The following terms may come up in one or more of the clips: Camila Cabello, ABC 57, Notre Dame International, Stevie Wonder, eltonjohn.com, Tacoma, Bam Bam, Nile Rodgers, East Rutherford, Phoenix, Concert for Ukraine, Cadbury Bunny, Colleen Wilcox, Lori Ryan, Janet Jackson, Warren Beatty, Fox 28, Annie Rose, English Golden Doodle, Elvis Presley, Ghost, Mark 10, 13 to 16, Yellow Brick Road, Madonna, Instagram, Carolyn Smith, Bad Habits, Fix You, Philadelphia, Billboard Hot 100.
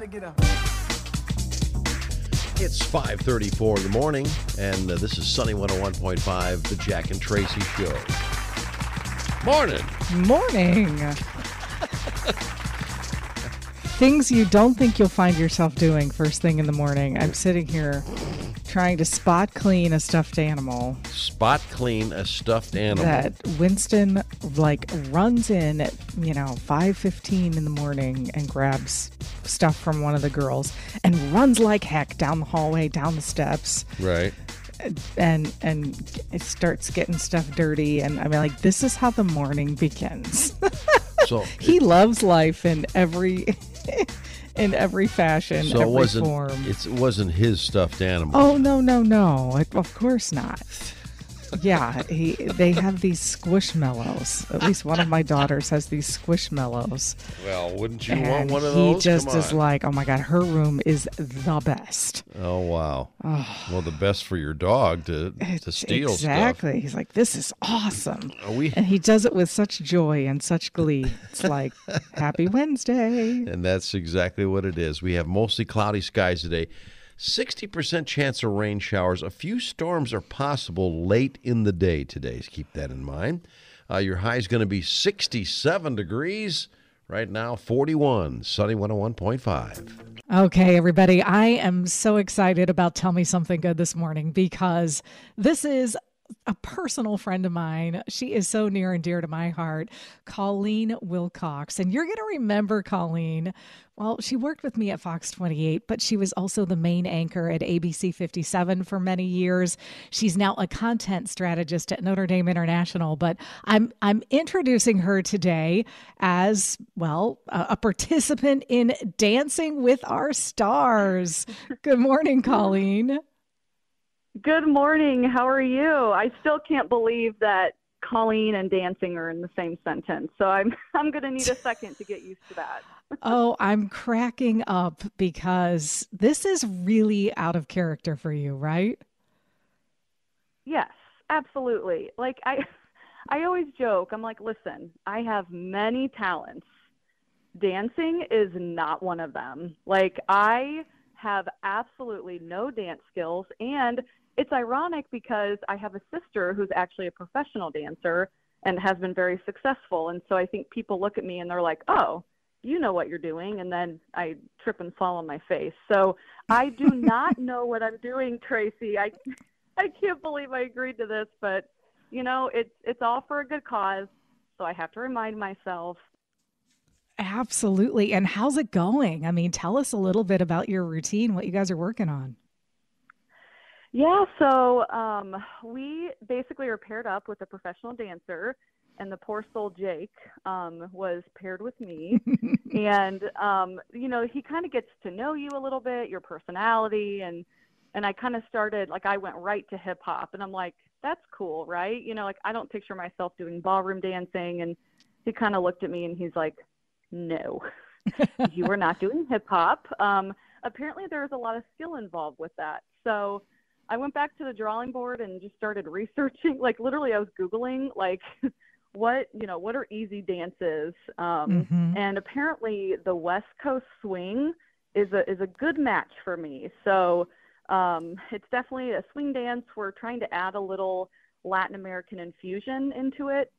to get up. It's 5:34 in the morning, and this is Sunny 101.5, the Jack and Tracy Show. Morning. Morning. Things you don't think you'll find yourself doing first thing in the morning. I'm sitting here trying to spot clean a stuffed animal. Spot clean a stuffed animal. That Winston, like, runs in at, 5:15 in the morning and grabs stuff from one of the girls and runs like heck down the hallway, down the steps. Right. And it starts getting stuff dirty. And I mean, like, this is how the morning begins. So he loves life in every... in every fashion, so every form. It wasn't his stuffed animal. Oh, no. Of course not. Yeah, they have these squishmallows. At least one of my daughters has these squishmallows. Well, wouldn't you want one of those? He just is like, oh my God, her room is the best. Oh, wow. Oh. Well, the best for your dog to steal exactly. Stuff. He's like, this is awesome. And he does it with such joy and such glee. It's like, happy Wednesday. And that's exactly what it is. We have mostly cloudy skies today. 60% chance of rain showers. A few storms are possible late in the day today. Keep that in mind. Your high is going to be 67 degrees. Right now, 41. Sunny 101.5. Okay, everybody. I am so excited about Tell Me Something Good this morning because this is a personal friend of mine. She is so near and dear to my heart, Colleen Wilcox. And you're going to remember Colleen. Well, she worked with me at Fox 28, but she was also the main anchor at ABC 57 for many years. She's now a content strategist at Notre Dame International, but I'm introducing her today as, well, a participant in Dancing with Our Stars. Good morning, Colleen. Good morning. How are you? I still can't believe that Colleen and dancing are in the same sentence. So I'm going to need a second to get used to that. Oh, I'm cracking up because this is really out of character for you, right? Yes, absolutely. Like I always joke. I'm like, listen, I have many talents. Dancing is not one of them. Like I have absolutely no dance skills, and it's ironic because I have a sister who's actually a professional dancer and has been very successful. And so I think people look at me and they're like, oh, you know what you're doing. And then I trip and fall on my face. So I do not know what I'm doing, Tracy. I can't believe I agreed to this, but it's all for a good cause. So I have to remind myself. Absolutely. And how's it going? I mean, tell us a little bit about your routine, what you guys are working on. Yeah, so we basically are paired up with a professional dancer, and the poor soul Jake was paired with me. And, he kind of gets to know you a little bit, your personality, and I kind of started, like, I went right to hip hop, and I'm like, that's cool, right? I don't picture myself doing ballroom dancing, and he kind of looked at me, and he's like, no, you are not doing hip hop. Apparently there's a lot of skill involved with that. So I went back to the drawing board and just started researching. Like literally I was Googling what are easy dances? And apparently the West Coast swing is a good match for me. So it's definitely a swing dance. We're trying to add a little Latin American infusion into it.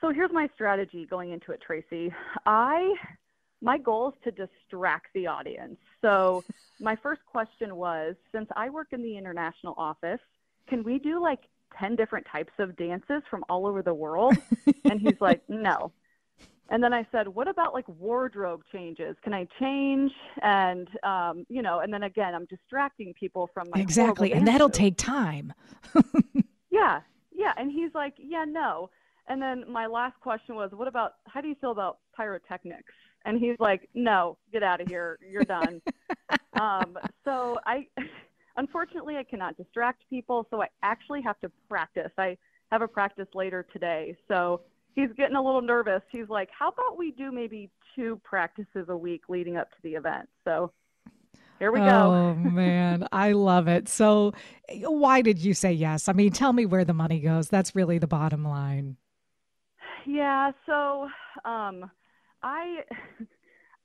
So here's my strategy going into it, Tracy. My goal is to distract the audience. So my first question was, since I work in the international office, can we do 10 different types of dances from all over the world? And he's like, no. And then I said, what about wardrobe changes? Can I change? And, and then again, I'm distracting people from my exactly. And that'll take time. Yeah. And he's like, yeah, no. And then my last question was, what about, how do you feel about pyrotechnics? And he's like, no, get out of here. You're done. So unfortunately, I cannot distract people. So I actually have to practice. I have a practice later today. So he's getting a little nervous. He's like, how about we do maybe 2 practices a week leading up to the event? So here we go. Oh, man. I love it. So why did you say yes? I mean, tell me where the money goes. That's really the bottom line. Yeah. So,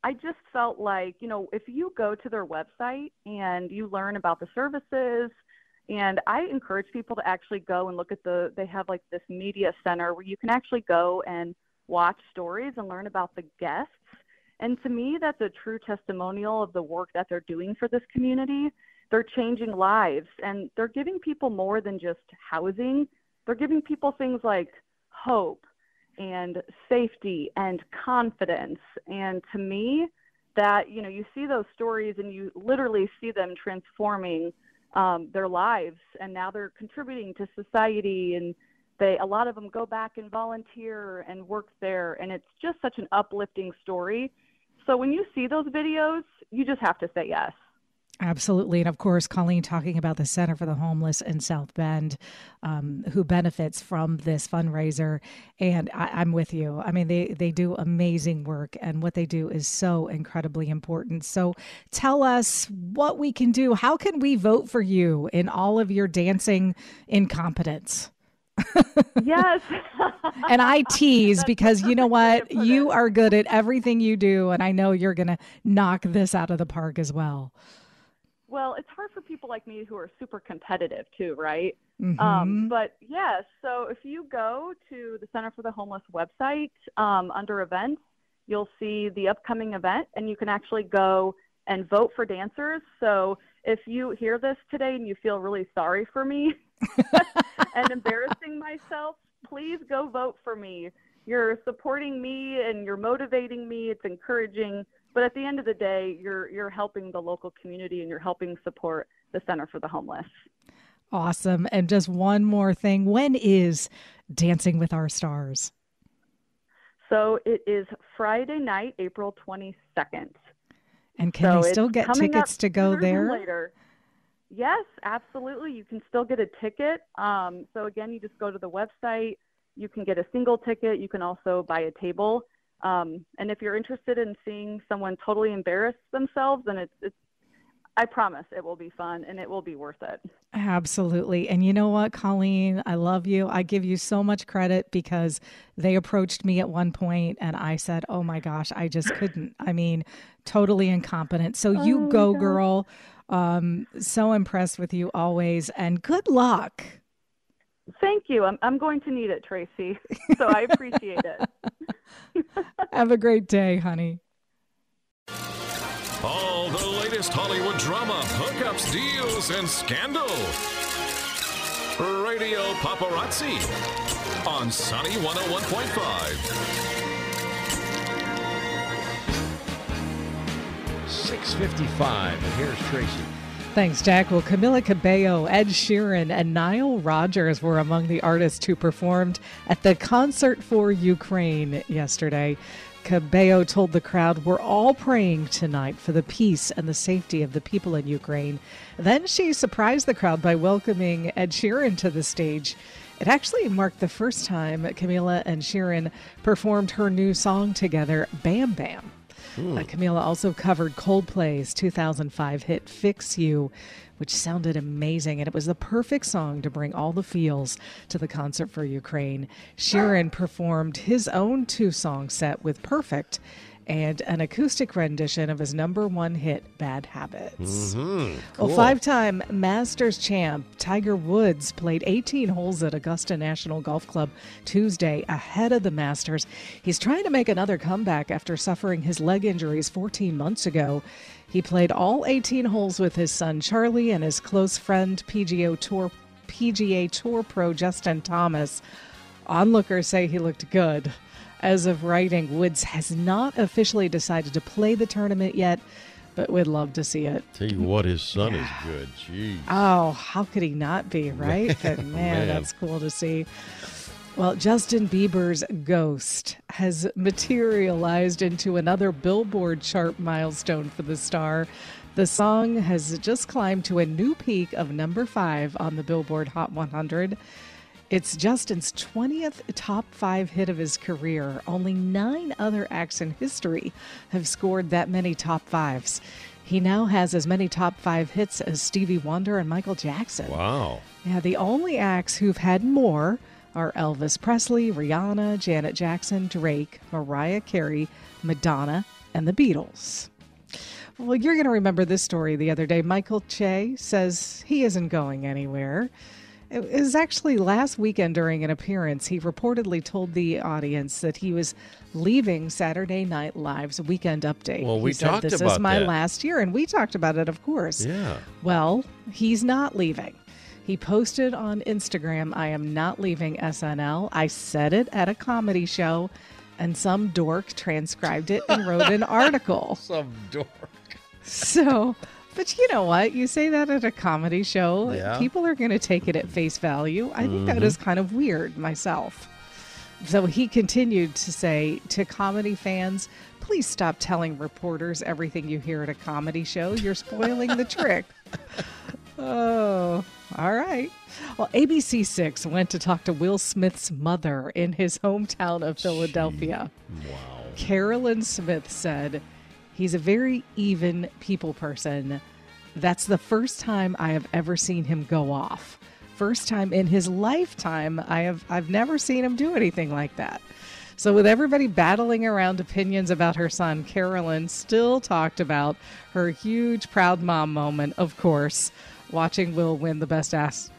I just felt like, you know, if you go to their website and you learn about the services, and I encourage people to actually go and look at they have like this media center where you can actually go and watch stories and learn about the guests. And to me, that's a true testimonial of the work that they're doing for this community. They're changing lives, and they're giving people more than just housing. They're giving people things like hope and safety and confidence. And to me, that, you know, you see those stories and you literally see them transforming their lives, and now they're contributing to society, and a lot of them go back and volunteer and work there. And it's just such an uplifting story. So when you see those videos, you just have to say yes. Absolutely. And of course, Colleen talking about the Center for the Homeless in South Bend, who benefits from this fundraiser. And I'm with you. I mean, they do amazing work, and what they do is so incredibly important. So tell us what we can do. How can we vote for you in all of your dancing incompetence? Yes. And I tease because you know what? You are good at everything you do. And I know you're going to knock this out of the park as well. Well, it's hard for people like me who are super competitive too, right? Mm-hmm. But yes, so if you go to the Center for the Homeless website under events, you'll see the upcoming event, and you can actually go and vote for dancers. So if you hear this today and you feel really sorry for me and embarrassing myself, please go vote for me. You're supporting me and you're motivating me. It's encouraging. But at the end of the day, you're helping the local community, and you're helping support the Center for the Homeless. Awesome. And just one more thing. When is Dancing with Our Stars? So it is Friday night, April 22nd. And can you still get tickets to go there? Later. Yes, absolutely. You can still get a ticket. So again, you just go to the website. You can get a single ticket. You can also buy a table. And if you're interested in seeing someone totally embarrass themselves, then I promise it will be fun and it will be worth it. Absolutely. And you know what, Colleen, I love you. I give you so much credit because they approached me at one point and I said, oh my gosh, I just couldn't. I mean, totally incompetent. So you go, girl. So impressed with you always, and good luck. Thank you. I'm going to need it, Tracy. So I appreciate it. Have a great day, honey. All the latest Hollywood drama, hookups, deals, and scandal. Radio Paparazzi on Sunny 101.5. 6:55, and here's Tracy. Thanks, Jack. Well, Camila Cabello, Ed Sheeran, and Nile Rodgers were among the artists who performed at the Concert for Ukraine yesterday. Cabello told the crowd, "We're all praying tonight for the peace and the safety of the people in Ukraine." Then she surprised the crowd by welcoming Ed Sheeran to the stage. It actually marked the first time Camila and Sheeran performed her new song together, Bam Bam. Camila also covered Coldplay's 2005 hit Fix You, which sounded amazing, and it was the perfect song to bring all the feels to the Concert for Ukraine. Sheeran performed his own two-song set with Perfect and an acoustic rendition of his number one hit, Bad Habits. Mm-hmm. Cool. Well, five-time Masters champ Tiger Woods played 18 holes at Augusta National Golf Club Tuesday ahead of the Masters. He's trying to make another comeback after suffering his leg injuries 14 months ago. He played all 18 holes with his son Charlie and his close friend PGA Tour pro Justin Thomas. Onlookers say he looked good. As of writing, Woods has not officially decided to play the tournament yet, but would love to see it. Tell you what, his son is good. Jeez. Oh, how could he not be, right? But man, that's cool to see. Well, Justin Bieber's Ghost has materialized into another Billboard chart milestone for the star. The song has just climbed to a new peak of number 5 on the Billboard Hot 100. It's Justin's 20th top 5 hit of his career. Only 9 other acts in history have scored that many top 5s. He now has as many top 5 hits as Stevie Wonder and Michael Jackson. Wow. Yeah, the only acts who've had more are Elvis Presley, Rihanna, Janet Jackson, Drake, Mariah Carey, Madonna, and the Beatles. Well, you're going to remember this story the other day. Michael Che says he isn't going anywhere. It was actually last weekend during an appearance. He reportedly told the audience that he was leaving Saturday Night Live's Weekend Update. Well, we talked about that. He said, this is my last year, and we talked about it, of course. Yeah. Well, he's not leaving. He posted on Instagram, "I am not leaving SNL. I said it at a comedy show, and some dork transcribed it and wrote an article." Some dork. So... But you know what? You say that at a comedy show, people are going to take it at face value. I think that is kind of weird myself. So he continued to say to comedy fans, please stop telling reporters everything you hear at a comedy show. You're spoiling the trick. Oh, all right. Well, ABC6 went to talk to Will Smith's mother in his hometown of Philadelphia. Wow. Carolyn Smith said, "He's a very even people person. That's the first time I have ever seen him go off. First time in his lifetime I've never seen him do anything like that." So with everybody battling around opinions about her son, Carolyn still talked about her huge proud mom moment, of course, watching Will win the Best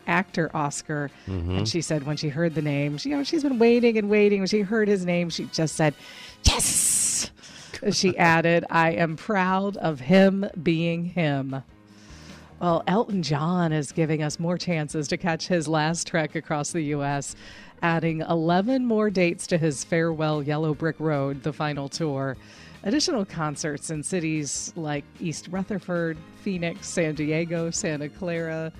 Actor Oscar. And she said when she heard the name, she's been waiting and waiting. When she heard his name, she just said, yes! She added, "I am proud of him being him." Well, Elton John is giving us more chances to catch his last trek across the U.S., adding 11 more dates to his farewell Yellow Brick Road, the final tour. Additional concerts in cities like East Rutherford, Phoenix, San Diego, Santa Clara,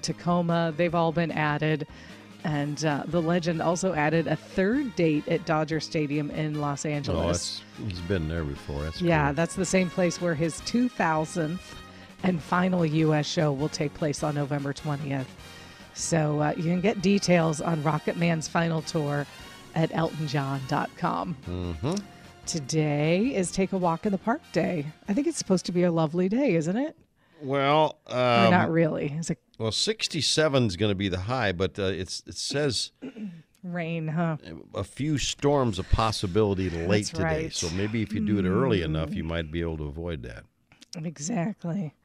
Tacoma, they've all been added. And the legend also added a third date at Dodger Stadium in Los Angeles. Oh, he's been there before. That's cool. That's the same place where his 2000th and final U.S. show will take place on November 20th. So you can get details on Rocket Man's final tour at eltonjohn.com. Today is Take a Walk in the Park Day. I think it's supposed to be a lovely day, isn't it? Well, not really. It's 67 is going to be the high, but it says rain, huh? A few storms, a possibility late today. Right. So maybe if you do it early enough, you might be able to avoid that. Exactly.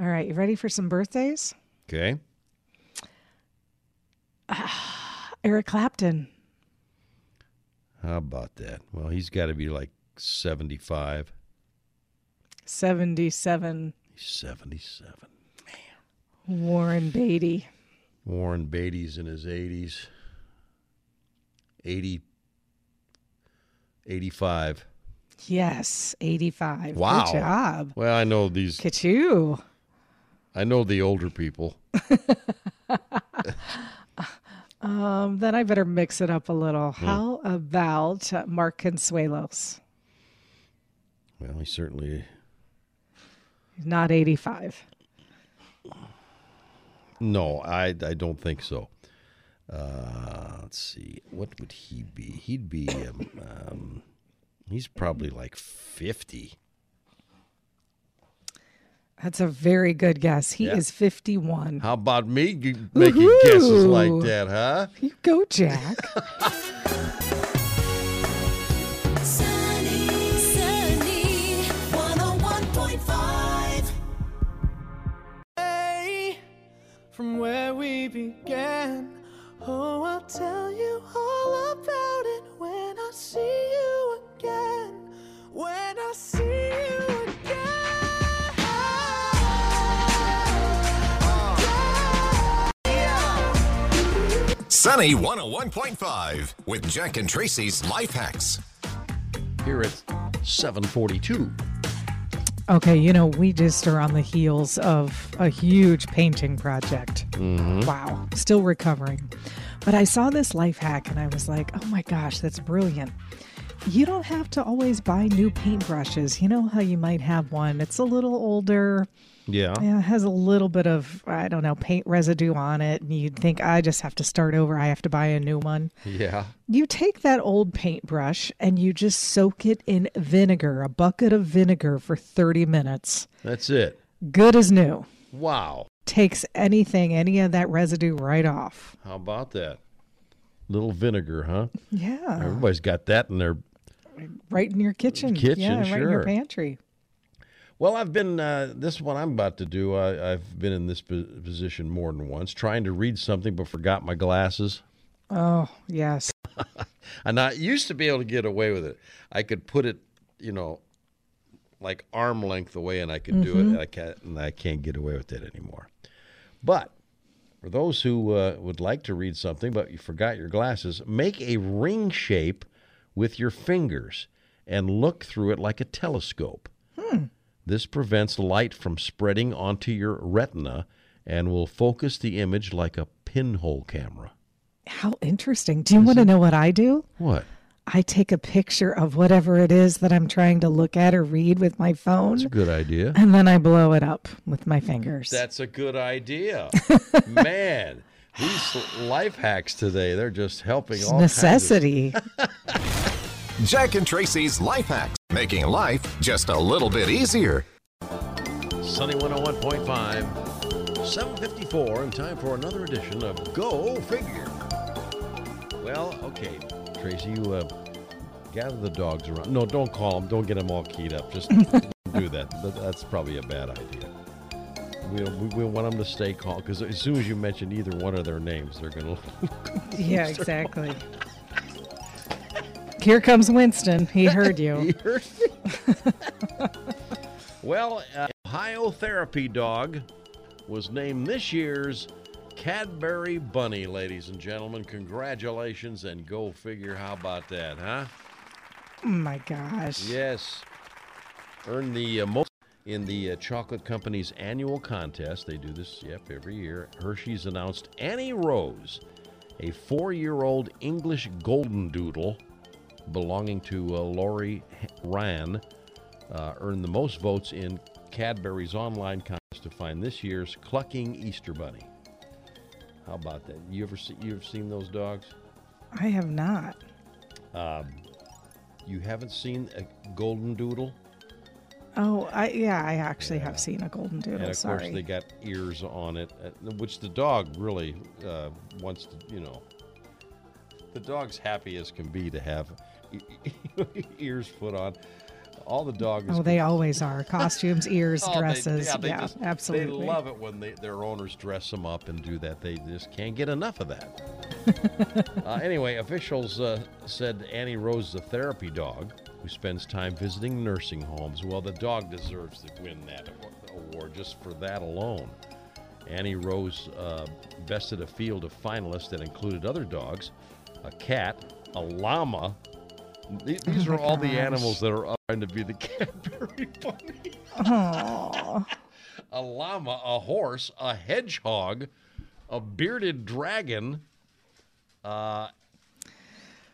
All right, you ready for some birthdays? Okay. Eric Clapton. How about that? Well, he's got to be like 75. 77. 77. Man. Warren Beatty. Warren Beatty's in his 80s. 85. Yes, 85. Wow. Good job. Well, I know these. Ka-choo. I know the older people. Then I better mix it up a little. How about Mark Consuelos? Well, he certainly... Not 85. No, I don't think so. Let's see. What would he be? He'd be, he's probably like 50. That's a very good guess. He is 51. How about me making guesses like that, huh? You go, Jack. Sunny 101.5. From where we began, oh, I'll tell you all about it when I see you again, when I see you again. Sunny 101.5 with Jack and Tracy's Life Hacks. Here it's 7:42. Okay, we just are on the heels of a huge painting project. Wow, still recovering. But I saw this life hack and I was like, oh my gosh, that's brilliant. You don't have to always buy new paintbrushes. You know how you might have one. It's a little older. Yeah. It has a little bit of, paint residue on it. And you'd think, I just have to start over. I have to buy a new one. Yeah. You take that old paintbrush and you just soak it in vinegar, a bucket of vinegar for 30 minutes. That's it. Good as new. Wow. Takes any of that residue right off. How about that? Little vinegar, huh? Yeah. Everybody's got that in their Right in your kitchen. Right in your pantry. Well, I've been, this one I'm about to do, I've been in this position more than once, trying to read something but forgot my glasses. Oh, yes. And I used to be able to get away with it. I could put it, you know, like arm length away, and I could do it, and I can't get away with it anymore. But for those who would like to read something but you forgot your glasses, make a ring shape with your fingers and look through it like a telescope. This prevents light from spreading onto your retina and will focus the image like a pinhole camera. How interesting. Do you want to know what I do? What? I take a picture of whatever it is that I'm trying to look at or read with my phone. That's a good idea. And then I blow it up with my fingers. That's a good idea. Man, these life hacks today, they're just helping all necessity. Jack and Tracy's Life Hacks, making life just a little bit easier. Sunny 101.5, 7:54, and time for another edition of Go Figure. Well, okay, Tracy, you gather the dogs around. No, don't call them. Don't get them all keyed up. Just do that. That's probably a bad idea. We want them to stay calm, because as soon as you mention either one of their names, they're going to... Yeah, exactly. Here comes Winston. He heard you. He heard me. Well, Ohio therapy dog was named this year's Cadbury Bunny, ladies and gentlemen. Congratulations, and go figure. How about that, huh? Oh my gosh. Yes. Earned the most in the chocolate company's annual contest. They do this, every year. Hershey's announced Annie Rose, a 4-year-old English golden doodle belonging to Lori Ryan, earned the most votes in Cadbury's online contest to find this year's clucking Easter bunny. How about that? You've seen those dogs? I have not. You haven't seen a golden doodle? Oh, I actually have seen a golden doodle. And of course, they got ears on it, which the dog really wants to. You know, the dog's happy as can be to have ears put on. All the dogs. Oh, they always are. Costumes, ears, dresses. They absolutely. They love it when their owners dress them up and do that. They just can't get enough of that. Anyway, officials said Annie Rose is a therapy dog who spends time visiting nursing homes. Well, the dog deserves to win that award just for that alone. Annie Rose bested a field of finalists that included other dogs, a cat, a llama. These are all the animals that are trying to be the Cadbury Bunny. Aww. A llama, a horse, a hedgehog, a bearded dragon, and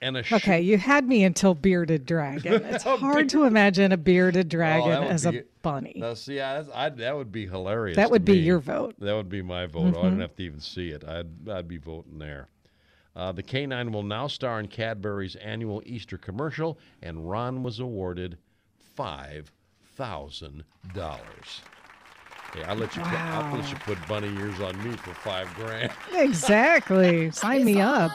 a Okay, you had me until bearded dragon. It's hard to imagine a bearded dragon as a bunny. Now, see, that would be hilarious. That would be your vote. That would be my vote. Mm-hmm. I don't have to even see it. I'd be voting there. The canine will now star in Cadbury's annual Easter commercial, and Ron was awarded $5,000. Hey, I'll let you put bunny ears on me for $5,000. Exactly. Sign me up.